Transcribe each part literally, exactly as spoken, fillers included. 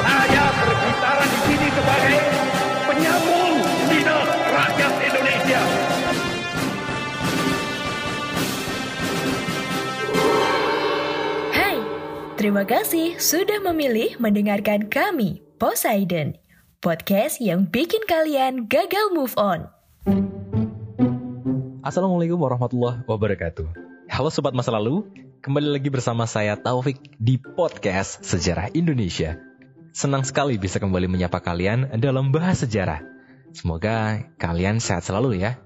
Saya berbicara di sini sebagai penyambung lidah rakyat Indonesia. Hai, terima kasih sudah memilih mendengarkan kami, Poseidon. Podcast yang bikin kalian gagal move on. Assalamualaikum warahmatullahi wabarakatuh. Halo Sobat Masa Lalu, kembali lagi bersama saya Taufik di podcast Sejarah Indonesia. Senang sekali bisa kembali menyapa kalian dalam bahas sejarah. Semoga kalian sehat selalu ya.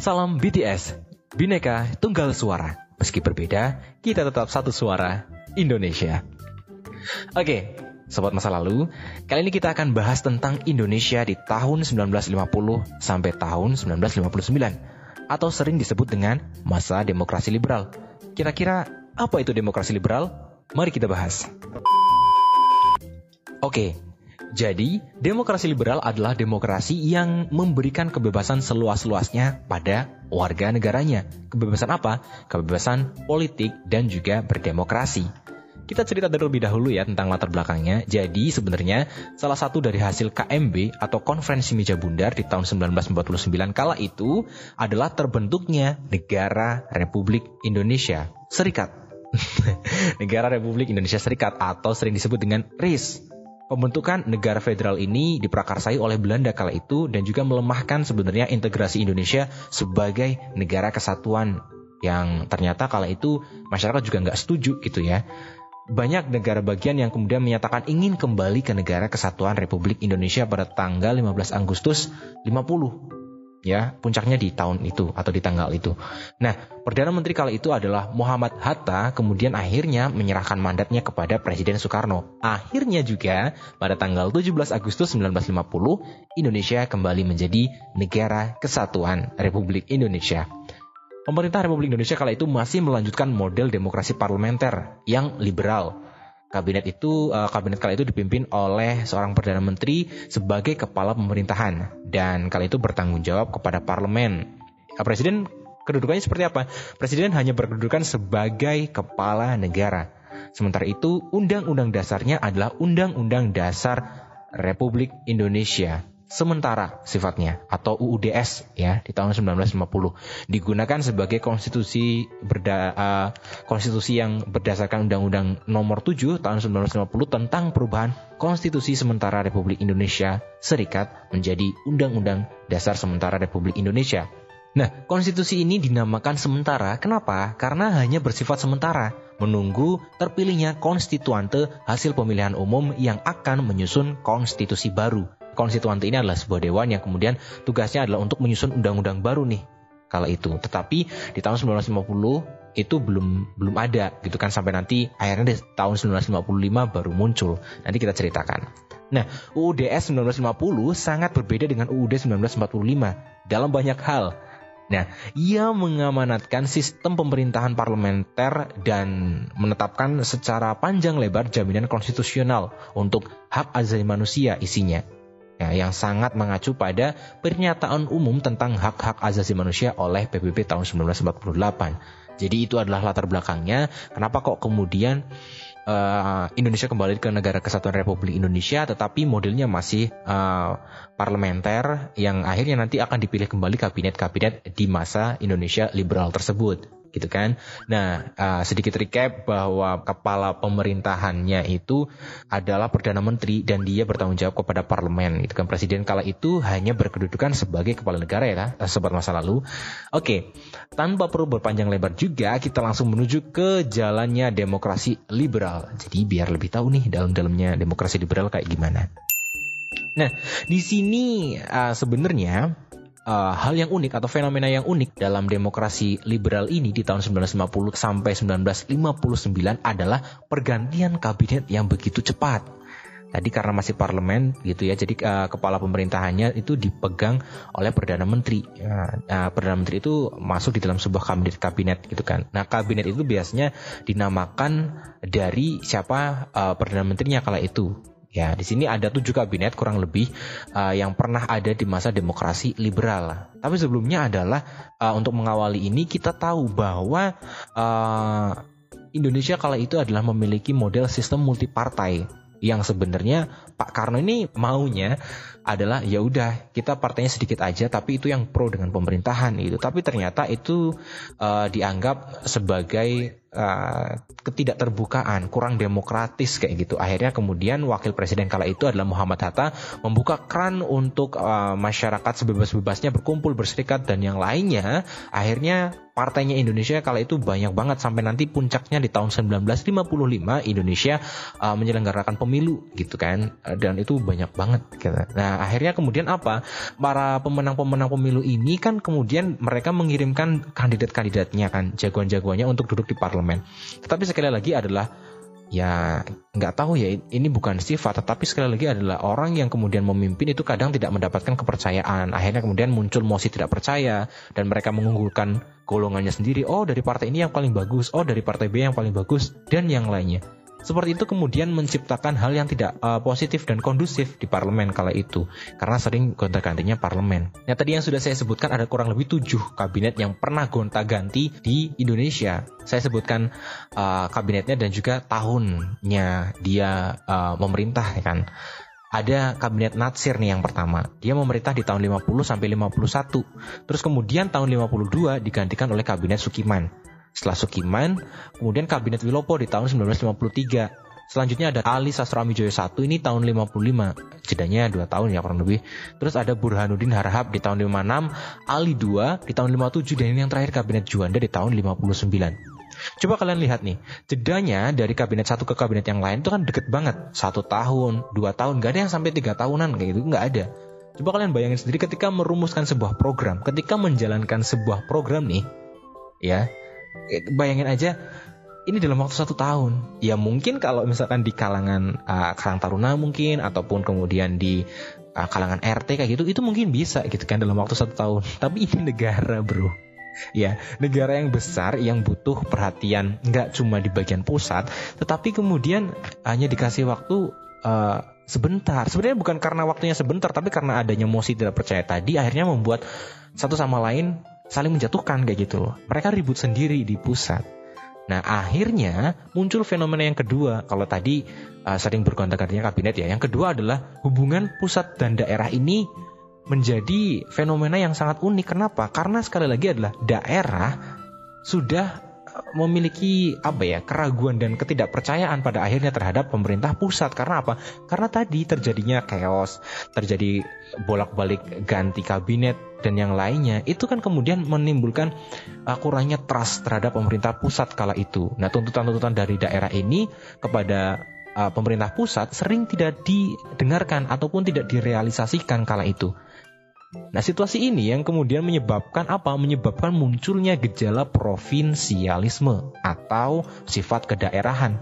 Salam B T S, Bhinneka Tunggal Suara. Meski berbeda, kita tetap satu suara, Indonesia. Oke, okay. Sobat Masa Lalu, kali ini kita akan bahas tentang Indonesia di tahun sembilan belas lima puluh sampai tahun sembilan belas lima puluh sembilan atau sering disebut dengan masa demokrasi liberal. Kira-kira apa itu demokrasi liberal? Mari kita bahas. Oke, jadi demokrasi liberal adalah demokrasi yang memberikan kebebasan seluas-luasnya pada warga negaranya. Kebebasan apa? Kebebasan politik dan juga berdemokrasi. Kita cerita terlebih dahulu ya tentang latar belakangnya. Jadi sebenarnya salah satu dari hasil K M B atau Konferensi Meja Bundar di tahun sembilan belas empat puluh sembilan kala itu adalah terbentuknya Negara Republik Indonesia Serikat. Negara Republik Indonesia Serikat atau sering disebut dengan R I S. Pembentukan negara federal ini diprakarsai oleh Belanda kala itu dan juga melemahkan sebenarnya integrasi Indonesia sebagai negara kesatuan yang ternyata kala itu masyarakat juga nggak setuju gitu ya. Banyak negara bagian yang kemudian menyatakan ingin kembali ke negara kesatuan Republik Indonesia pada tanggal lima belas Agustus lima puluh. Ya, puncaknya di tahun itu atau di tanggal itu. Nah, Perdana Menteri kala itu adalah Mohammad Hatta, kemudian akhirnya menyerahkan mandatnya kepada Presiden Soekarno. Akhirnya juga pada tanggal tujuh belas Agustus sembilan belas lima puluh, Indonesia kembali menjadi negara kesatuan Republik Indonesia. Pemerintah Republik Indonesia kala itu masih melanjutkan model demokrasi parlementer yang liberal. Kabinet itu kabinet kala itu dipimpin oleh seorang Perdana Menteri sebagai kepala pemerintahan dan kala itu bertanggung jawab kepada parlemen. Presiden kedudukannya seperti apa? Presiden hanya berkedudukan sebagai kepala negara. Sementara itu, undang-undang dasarnya adalah Undang-Undang Dasar Republik Indonesia. Sementara sifatnya atau U U D S ya di tahun sembilan belas lima puluh digunakan sebagai konstitusi berda, uh, konstitusi yang berdasarkan Undang-Undang Nomor tujuh tahun sembilan belas lima puluh tentang perubahan Konstitusi Sementara Republik Indonesia Serikat menjadi Undang-Undang Dasar Sementara Republik Indonesia. Nah, konstitusi ini dinamakan sementara. Kenapa? Karena hanya bersifat sementara, menunggu terpilihnya konstituante hasil pemilihan umum yang akan menyusun konstitusi baru. Konstituante ini adalah sebuah dewan yang kemudian tugasnya adalah untuk menyusun undang-undang baru nih kala itu. Tetapi di tahun sembilan belas lima puluh itu belum belum ada gitu kan sampai nanti akhirnya di tahun sembilan belas lima puluh lima baru muncul. Nanti kita ceritakan. Nah, U U D S sembilan belas lima puluh sangat berbeda dengan U U D S sembilan belas empat puluh lima dalam banyak hal. Nah, ia mengamanatkan sistem pemerintahan parlementer dan menetapkan secara panjang lebar jaminan konstitusional untuk hak asasi manusia isinya. Ya, yang sangat mengacu pada pernyataan umum tentang hak-hak asasi manusia oleh P B B tahun sembilan belas empat puluh delapan. Jadi itu adalah latar belakangnya. Kenapa kok kemudian uh, Indonesia kembali ke negara kesatuan Republik Indonesia, tetapi modelnya masih uh, parlementer yang akhirnya nanti akan dipilih kembali kabinet-kabinet di masa Indonesia liberal tersebut. Gitu kan. Nah, uh, sedikit recap bahwa kepala pemerintahannya itu adalah Perdana Menteri dan dia bertanggung jawab kepada parlemen. Gitu kan. Presiden kala itu hanya berkedudukan sebagai kepala negara ya, Sobat Masa Lalu. Oke, tanpa perlu berpanjang lebar juga kita langsung menuju ke jalannya demokrasi liberal. Jadi biar lebih tahu nih dalam-dalamnya demokrasi liberal kayak gimana. Nah, di sini uh, sebenarnya Uh, hal yang unik atau fenomena yang unik dalam demokrasi liberal ini di tahun sembilan belas lima puluh sampai sembilan belas lima puluh sembilan adalah pergantian kabinet yang begitu cepat. Tadi karena masih parlemen gitu ya, jadi uh, kepala pemerintahannya itu dipegang oleh Perdana Menteri. Nah, Perdana Menteri itu masuk di dalam sebuah kabinet-kabinet gitu kan. Nah, kabinet itu biasanya dinamakan dari siapa uh, Perdana Menterinya kala itu. Ya, di sini ada tujuh kabinet kurang lebih uh, yang pernah ada di masa demokrasi liberal. Tapi sebelumnya adalah uh, untuk mengawali ini kita tahu bahwa uh, Indonesia kala itu adalah memiliki model sistem multipartai yang sebenarnya Pak Karno ini maunya adalah ya udah kita partainya sedikit aja tapi itu yang pro dengan pemerintahan gitu. Tapi ternyata itu uh, dianggap sebagai uh, ketidakterbukaan, kurang demokratis kayak gitu. Akhirnya kemudian wakil presiden kala itu adalah Mohammad Hatta membuka keran untuk uh, masyarakat sebebas-bebasnya berkumpul, berserikat, dan yang lainnya. Akhirnya partainya Indonesia kala itu banyak banget sampai nanti puncaknya di tahun sembilan belas lima puluh lima Indonesia uh, menyelenggarakan pemilu gitu kan. Dan itu banyak banget gitu. Nah akhirnya kemudian apa, para pemenang-pemenang pemilu ini kan kemudian mereka mengirimkan kandidat-kandidatnya kan, jagoan-jagoannya untuk duduk di parlemen. Tetapi sekali lagi adalah ya nggak tahu ya, ini bukan sifat, tetapi sekali lagi adalah orang yang kemudian memimpin itu kadang tidak mendapatkan kepercayaan. Akhirnya kemudian muncul mosi tidak percaya dan mereka mengunggulkan golongannya sendiri. Oh dari partai ini yang paling bagus, oh dari partai B yang paling bagus, dan yang lainnya. Seperti itu kemudian menciptakan hal yang tidak uh, positif dan kondusif di parlemen kala itu. Karena sering gonta-gantinya parlemen. Nah tadi yang sudah saya sebutkan ada kurang lebih tujuh kabinet yang pernah gonta-ganti di Indonesia. Saya sebutkan uh, kabinetnya dan juga tahunnya dia uh, memerintah ya kan. Ada kabinet Natsir nih yang pertama. Dia memerintah di tahun lima puluh sampai lima puluh satu. Terus kemudian tahun lima puluh dua digantikan oleh kabinet Sukiman. Setelah Sukiman, kemudian kabinet Wilopo di tahun sembilan belas lima puluh tiga. Selanjutnya ada Ali Sastroamidjojo satu, ini tahun lima puluh lima, jedanya dua tahun ya kurang lebih. Terus ada Burhanuddin Harahap di tahun lima puluh enam, Ali dua di tahun lima puluh tujuh, dan ini yang terakhir kabinet Juanda di tahun lima puluh sembilan. Coba kalian lihat nih, jedanya dari kabinet satu ke kabinet yang lain itu kan deket banget. satu tahun, dua tahun, gak ada yang sampai tiga tahunan kayak gitu, gak ada. Coba kalian bayangin sendiri ketika merumuskan sebuah program, ketika menjalankan sebuah program nih, ya bayangin aja ini dalam waktu satu tahun. Ya mungkin kalau misalkan di kalangan uh, Karang Taruna mungkin, ataupun kemudian di uh, kalangan R T kayak gitu, itu mungkin bisa gitu kan dalam waktu satu tahun. Tapi ini negara bro. Ya, negara yang besar yang butuh perhatian nggak cuma di bagian pusat, tetapi kemudian hanya dikasih waktu uh, sebentar. Sebenarnya bukan karena waktunya sebentar, tapi karena adanya mosi tidak percaya tadi akhirnya membuat satu sama lain saling menjatuhkan kayak gitu loh. Mereka ribut sendiri di pusat. Nah akhirnya muncul fenomena yang kedua. Kalau tadi uh, sering bergonta-gantinya kabinet ya, yang kedua adalah hubungan pusat dan daerah ini menjadi fenomena yang sangat unik. Kenapa? Karena sekali lagi adalah daerah sudah memiliki apa ya, keraguan dan ketidakpercayaan pada akhirnya terhadap pemerintah pusat. Karena apa? Karena tadi terjadinya chaos, terjadi bolak-balik ganti kabinet dan yang lainnya, itu kan kemudian menimbulkan uh, kurangnya trust terhadap pemerintah pusat kala itu. Nah tuntutan-tuntutan dari daerah ini kepada uh, pemerintah pusat sering tidak didengarkan ataupun tidak direalisasikan kala itu. Nah situasi ini yang kemudian menyebabkan apa? Menyebabkan munculnya gejala provinsialisme atau sifat kedaerahan.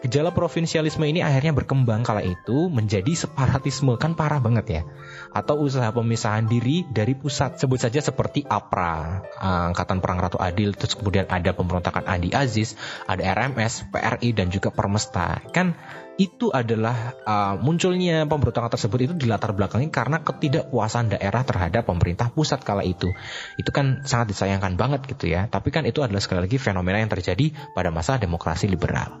Gejala provinsialisme ini akhirnya berkembang kala itu menjadi separatisme, kan parah banget ya. Atau usaha pemisahan diri dari pusat. Sebut saja seperti APRA, Angkatan Perang Ratu Adil, terus kemudian ada pemberontakan Andi Aziz, ada R M S, P R I, dan juga Permesta. Kan itu adalah uh, munculnya pemberontakan tersebut itu dilatar belakangi karena ketidakpuasan daerah terhadap pemerintah pusat kala itu. Itu kan sangat disayangkan banget gitu ya. Tapi kan itu adalah sekali lagi fenomena yang terjadi pada masa demokrasi liberal.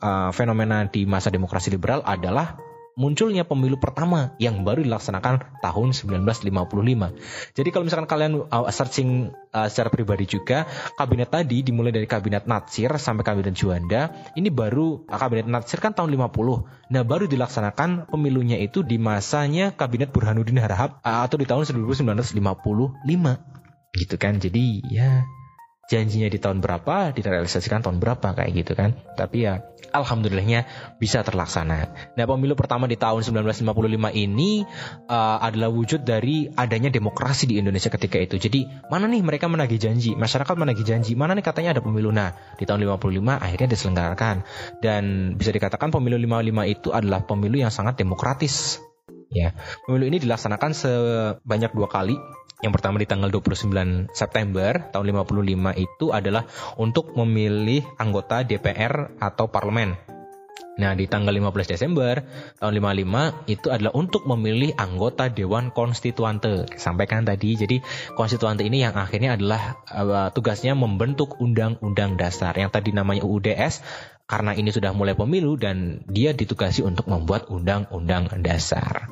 Uh, fenomena di masa demokrasi liberal adalah munculnya pemilu pertama yang baru dilaksanakan tahun sembilan belas lima puluh lima. Jadi kalau misalkan kalian searching uh, secara pribadi juga, kabinet tadi dimulai dari kabinet Natsir sampai kabinet Juanda. Ini baru uh, kabinet Natsir kan tahun lima puluh. Nah, baru dilaksanakan pemilunya itu di masanya kabinet Burhanuddin Harahap uh, atau di tahun seribu sembilan ratus lima puluh lima. Gitu kan. Jadi ya janjinya di tahun berapa, direalisasikan tahun berapa, kayak gitu kan. Tapi ya alhamdulillahnya bisa terlaksana. Nah, pemilu pertama di tahun seribu sembilan ratus lima puluh lima ini uh, adalah wujud dari adanya demokrasi di Indonesia ketika itu. Jadi mana nih mereka menagih janji, masyarakat menagih janji, mana nih katanya ada pemilu. Nah, di tahun lima puluh lima akhirnya diselenggarakan. Dan bisa dikatakan pemilu lima puluh lima itu adalah pemilu yang sangat demokratis. Ya, pemilu ini dilaksanakan sebanyak dua kali. Yang pertama di tanggal dua puluh sembilan September tahun lima puluh lima itu adalah untuk memilih anggota D P R atau parlemen. Nah, di tanggal lima belas Desember tahun lima puluh lima itu adalah untuk memilih anggota Dewan Konstituante. Sampaikan tadi, jadi konstituante ini yang akhirnya adalah uh, tugasnya membentuk undang-undang dasar. Yang tadi namanya U U D S, karena ini sudah mulai pemilu dan dia ditugasi untuk membuat undang-undang dasar.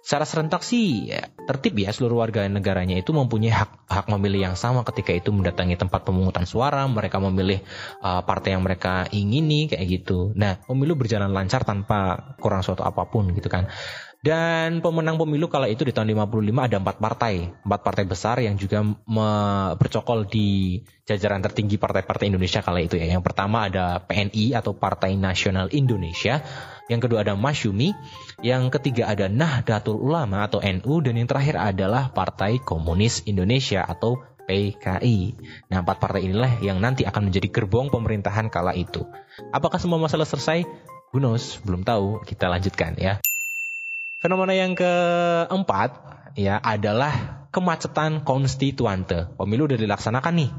Secara serentak sih tertib ya, seluruh warga negaranya itu mempunyai hak hak memilih yang sama ketika itu mendatangi tempat pemungutan suara, mereka memilih uh, partai yang mereka ingini kayak gitu. Nah, pemilu berjalan lancar tanpa kurang suatu apapun gitu kan. Dan pemenang pemilu kala itu di tahun lima puluh lima ada empat partai, empat partai besar yang juga me- bercokol di jajaran tertinggi partai-partai Indonesia kala itu ya. Yang pertama ada P N I atau Partai Nasional Indonesia, yang kedua ada Masyumi, yang ketiga ada Nahdlatul Ulama atau N U, dan yang terakhir adalah Partai Komunis Indonesia atau P K I. Nah, empat partai inilah yang nanti akan menjadi gerbong pemerintahan kala itu. Apakah semua masalah selesai? Who knows? Belum tahu. Kita lanjutkan ya. Fenomena yang keempat ya adalah kemacetan konstituante. Pemilu sudah dilaksanakan nih.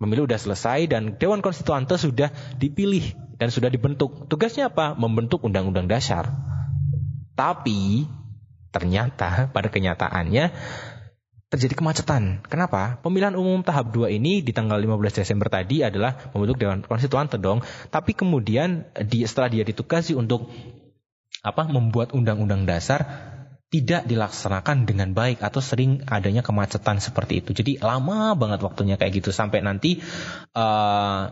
Pemilu sudah selesai dan Dewan Konstituante sudah dipilih dan sudah dibentuk. Tugasnya apa? Membentuk undang-undang dasar. Tapi ternyata pada kenyataannya terjadi kemacetan. Kenapa? Pemilihan umum tahap dua ini di tanggal lima belas Desember tadi adalah membentuk Dewan Konstituante dong. Tapi kemudian di, setelah dia ditugasi untuk apa membuat undang-undang dasar, tidak dilaksanakan dengan baik atau sering adanya kemacetan seperti itu. Jadi lama banget waktunya kayak gitu sampai nanti uh,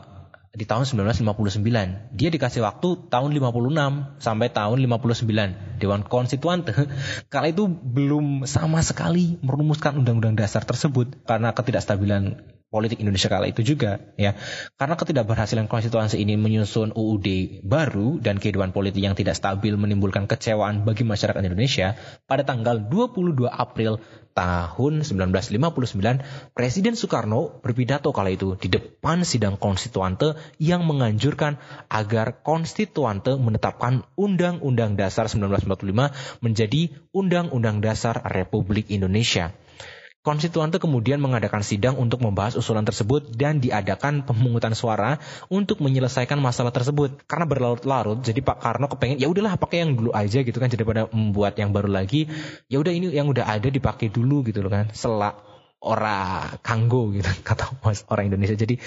di tahun seribu sembilan ratus lima puluh sembilan dia dikasih waktu tahun lima puluh enam sampai tahun lima puluh sembilan. Dewan Konstituante kala itu belum sama sekali merumuskan undang-undang dasar tersebut karena ketidakstabilan politik Indonesia kala itu juga ya. Karena ketidakberhasilan konstituensi ini menyusun U U D baru dan kehidupan politik yang tidak stabil menimbulkan kecewaan bagi masyarakat Indonesia. Pada tanggal dua puluh dua April tahun seribu sembilan ratus lima puluh sembilan, Presiden Soekarno berpidato kala itu di depan sidang konstituante yang menganjurkan agar konstituante menetapkan Undang-Undang Dasar seribu sembilan ratus empat puluh lima menjadi Undang-Undang Dasar Republik Indonesia. Konstituante kemudian mengadakan sidang untuk membahas usulan tersebut dan diadakan pemungutan suara untuk menyelesaikan masalah tersebut. Karena berlarut-larut, jadi Pak Karno kepengen, ya udahlah pakai yang dulu aja gitu kan, daripada membuat yang baru lagi. Ya udah ini yang udah ada dipakai dulu gitu loh kan, selak ora kanggo gitu kata orang Indonesia. Jadi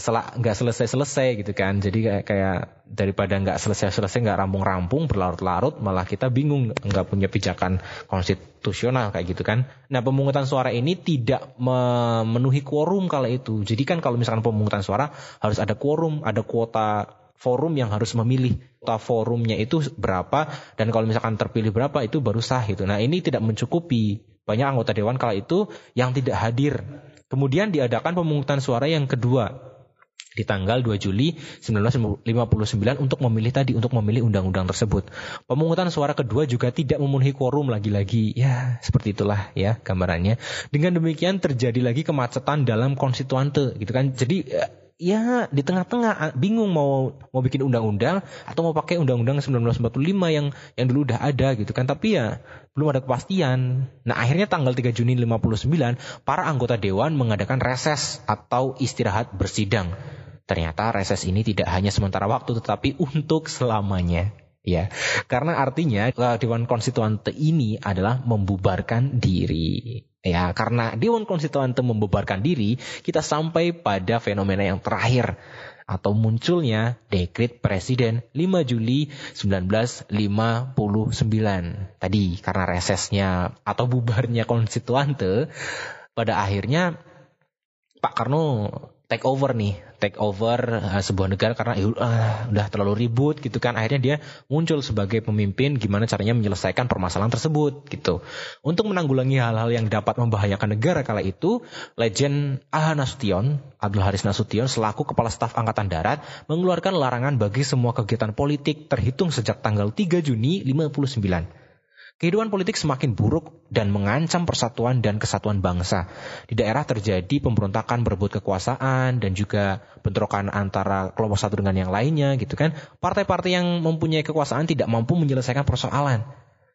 selak nggak selesai-selesai gitu kan. Jadi kayak, kayak daripada nggak selesai-selesai, nggak rampung-rampung, berlarut-larut, malah kita bingung nggak punya pijakan konstitusi. Konstitusional kayak gitu kan. Nah, pemungutan suara ini tidak memenuhi quorum kala itu. Jadi kan kalau misalkan pemungutan suara harus ada quorum, ada kuota forum yang harus memilih. Kuota forumnya itu berapa dan kalau misalkan terpilih berapa itu baru sah gitu. Nah, ini tidak mencukupi. Banyak anggota dewan kala itu yang tidak hadir. Kemudian diadakan pemungutan suara yang kedua di tanggal dua Juli seribu sembilan ratus lima puluh sembilan untuk memilih tadi, untuk memilih undang-undang tersebut. Pemungutan suara kedua juga tidak memenuhi quorum lagi-lagi. Ya, seperti itulah ya gambarannya. Dengan demikian terjadi lagi kemacetan dalam konstituante gitu kan. Jadi ya di tengah-tengah bingung mau mau bikin undang-undang atau mau pakai undang-undang seribu sembilan ratus empat puluh lima yang yang dulu udah ada gitu kan, tapi ya belum ada kepastian. Nah, akhirnya tanggal tiga Juni lima puluh sembilan para anggota dewan mengadakan reses atau istirahat bersidang. Ternyata reses ini tidak hanya sementara waktu tetapi untuk selamanya ya. Karena artinya Dewan Konstituante ini adalah membubarkan diri. Ya, karena Dewan Konstituante membubarkan diri, kita sampai pada fenomena yang terakhir atau munculnya dekret Presiden lima Juli sembilan belas lima puluh sembilan. Tadi karena resesnya atau bubarnya konstituante, pada akhirnya Pak Karno take over nih, take over uh, sebuah negara karena uh, udah terlalu ribut gitu kan. Akhirnya dia muncul sebagai pemimpin gimana caranya menyelesaikan permasalahan tersebut gitu. Untuk menanggulangi hal-hal yang dapat membahayakan negara kala itu, Legend A H Nasution, Abdul Haris Nasution selaku Kepala Staf Angkatan Darat mengeluarkan larangan bagi semua kegiatan politik terhitung sejak tanggal tiga Juni lima puluh sembilan. Kehidupan politik semakin buruk dan mengancam persatuan dan kesatuan bangsa. Di daerah terjadi pemberontakan berebut kekuasaan dan juga bentrokan antara kelompok satu dengan yang lainnya gitu kan. Partai-partai yang mempunyai kekuasaan tidak mampu menyelesaikan persoalan.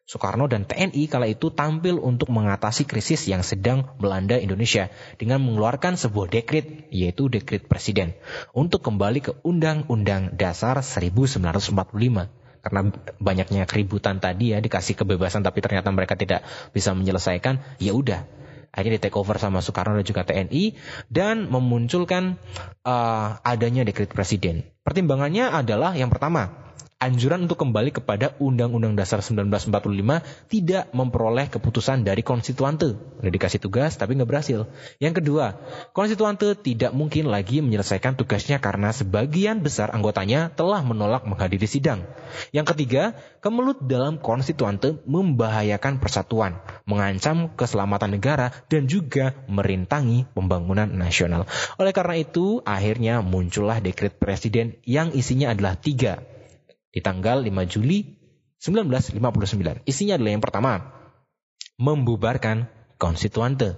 Soekarno dan T N I kala itu tampil untuk mengatasi krisis yang sedang melanda Indonesia dengan mengeluarkan sebuah dekret, yaitu dekret Presiden, untuk kembali ke Undang-Undang Dasar seribu sembilan ratus empat puluh lima. Karena banyaknya keributan tadi ya, dikasih kebebasan tapi ternyata mereka tidak bisa menyelesaikan, ya udah akhirnya di take over sama Soekarno dan juga T N I dan memunculkan uh, adanya dekret presiden. Pertimbangannya adalah yang pertama, anjuran untuk kembali kepada Undang-Undang Dasar seribu sembilan ratus empat puluh lima tidak memperoleh keputusan dari konstituante. Udah dikasih tugas tapi nggak berhasil. Yang kedua, konstituante tidak mungkin lagi menyelesaikan tugasnya karena sebagian besar anggotanya telah menolak menghadiri sidang. Yang ketiga, kemelut dalam konstituante membahayakan persatuan, mengancam keselamatan negara, dan juga merintangi pembangunan nasional. Oleh karena itu, akhirnya muncullah dekret presiden yang isinya adalah tiga. Di tanggal lima Juli sembilan belas lima puluh sembilan. Isinya adalah yang pertama, membubarkan konstituante.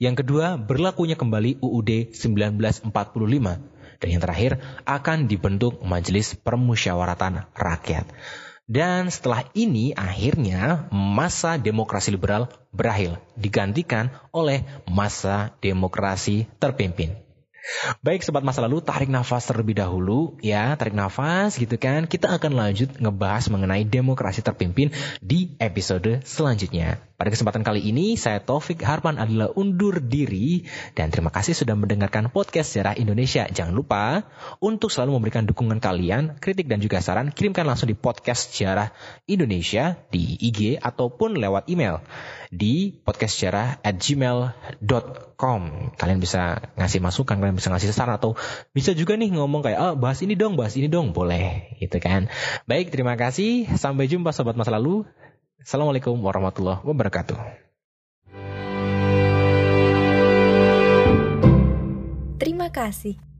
Yang kedua, berlakunya kembali U U D seribu sembilan ratus empat puluh lima. Dan yang terakhir, akan dibentuk Majelis Permusyawaratan Rakyat. Dan setelah ini akhirnya masa demokrasi liberal berakhir, digantikan oleh masa demokrasi terpimpin. Baik sobat masa lalu, tarik nafas terlebih dahulu ya, tarik nafas gitu kan. Kita akan lanjut ngebahas mengenai demokrasi terpimpin di episode selanjutnya. Pada kesempatan kali ini saya Taufik Harpan adalah undur diri dan terima kasih sudah mendengarkan podcast Sejarah Indonesia. Jangan lupa untuk selalu memberikan dukungan kalian, kritik dan juga saran kirimkan langsung di podcast Sejarah Indonesia di I G ataupun lewat email di podcast sejarah at gmail dot com. Kalian bisa ngasih masukan, kalian bisa ngasih saran atau bisa juga nih ngomong kayak oh, bahas ini dong, bahas ini dong, boleh gitu kan. Baik, terima kasih. Sampai jumpa sobat masa lalu. Assalamualaikum warahmatullahi wabarakatuh. Terima kasih.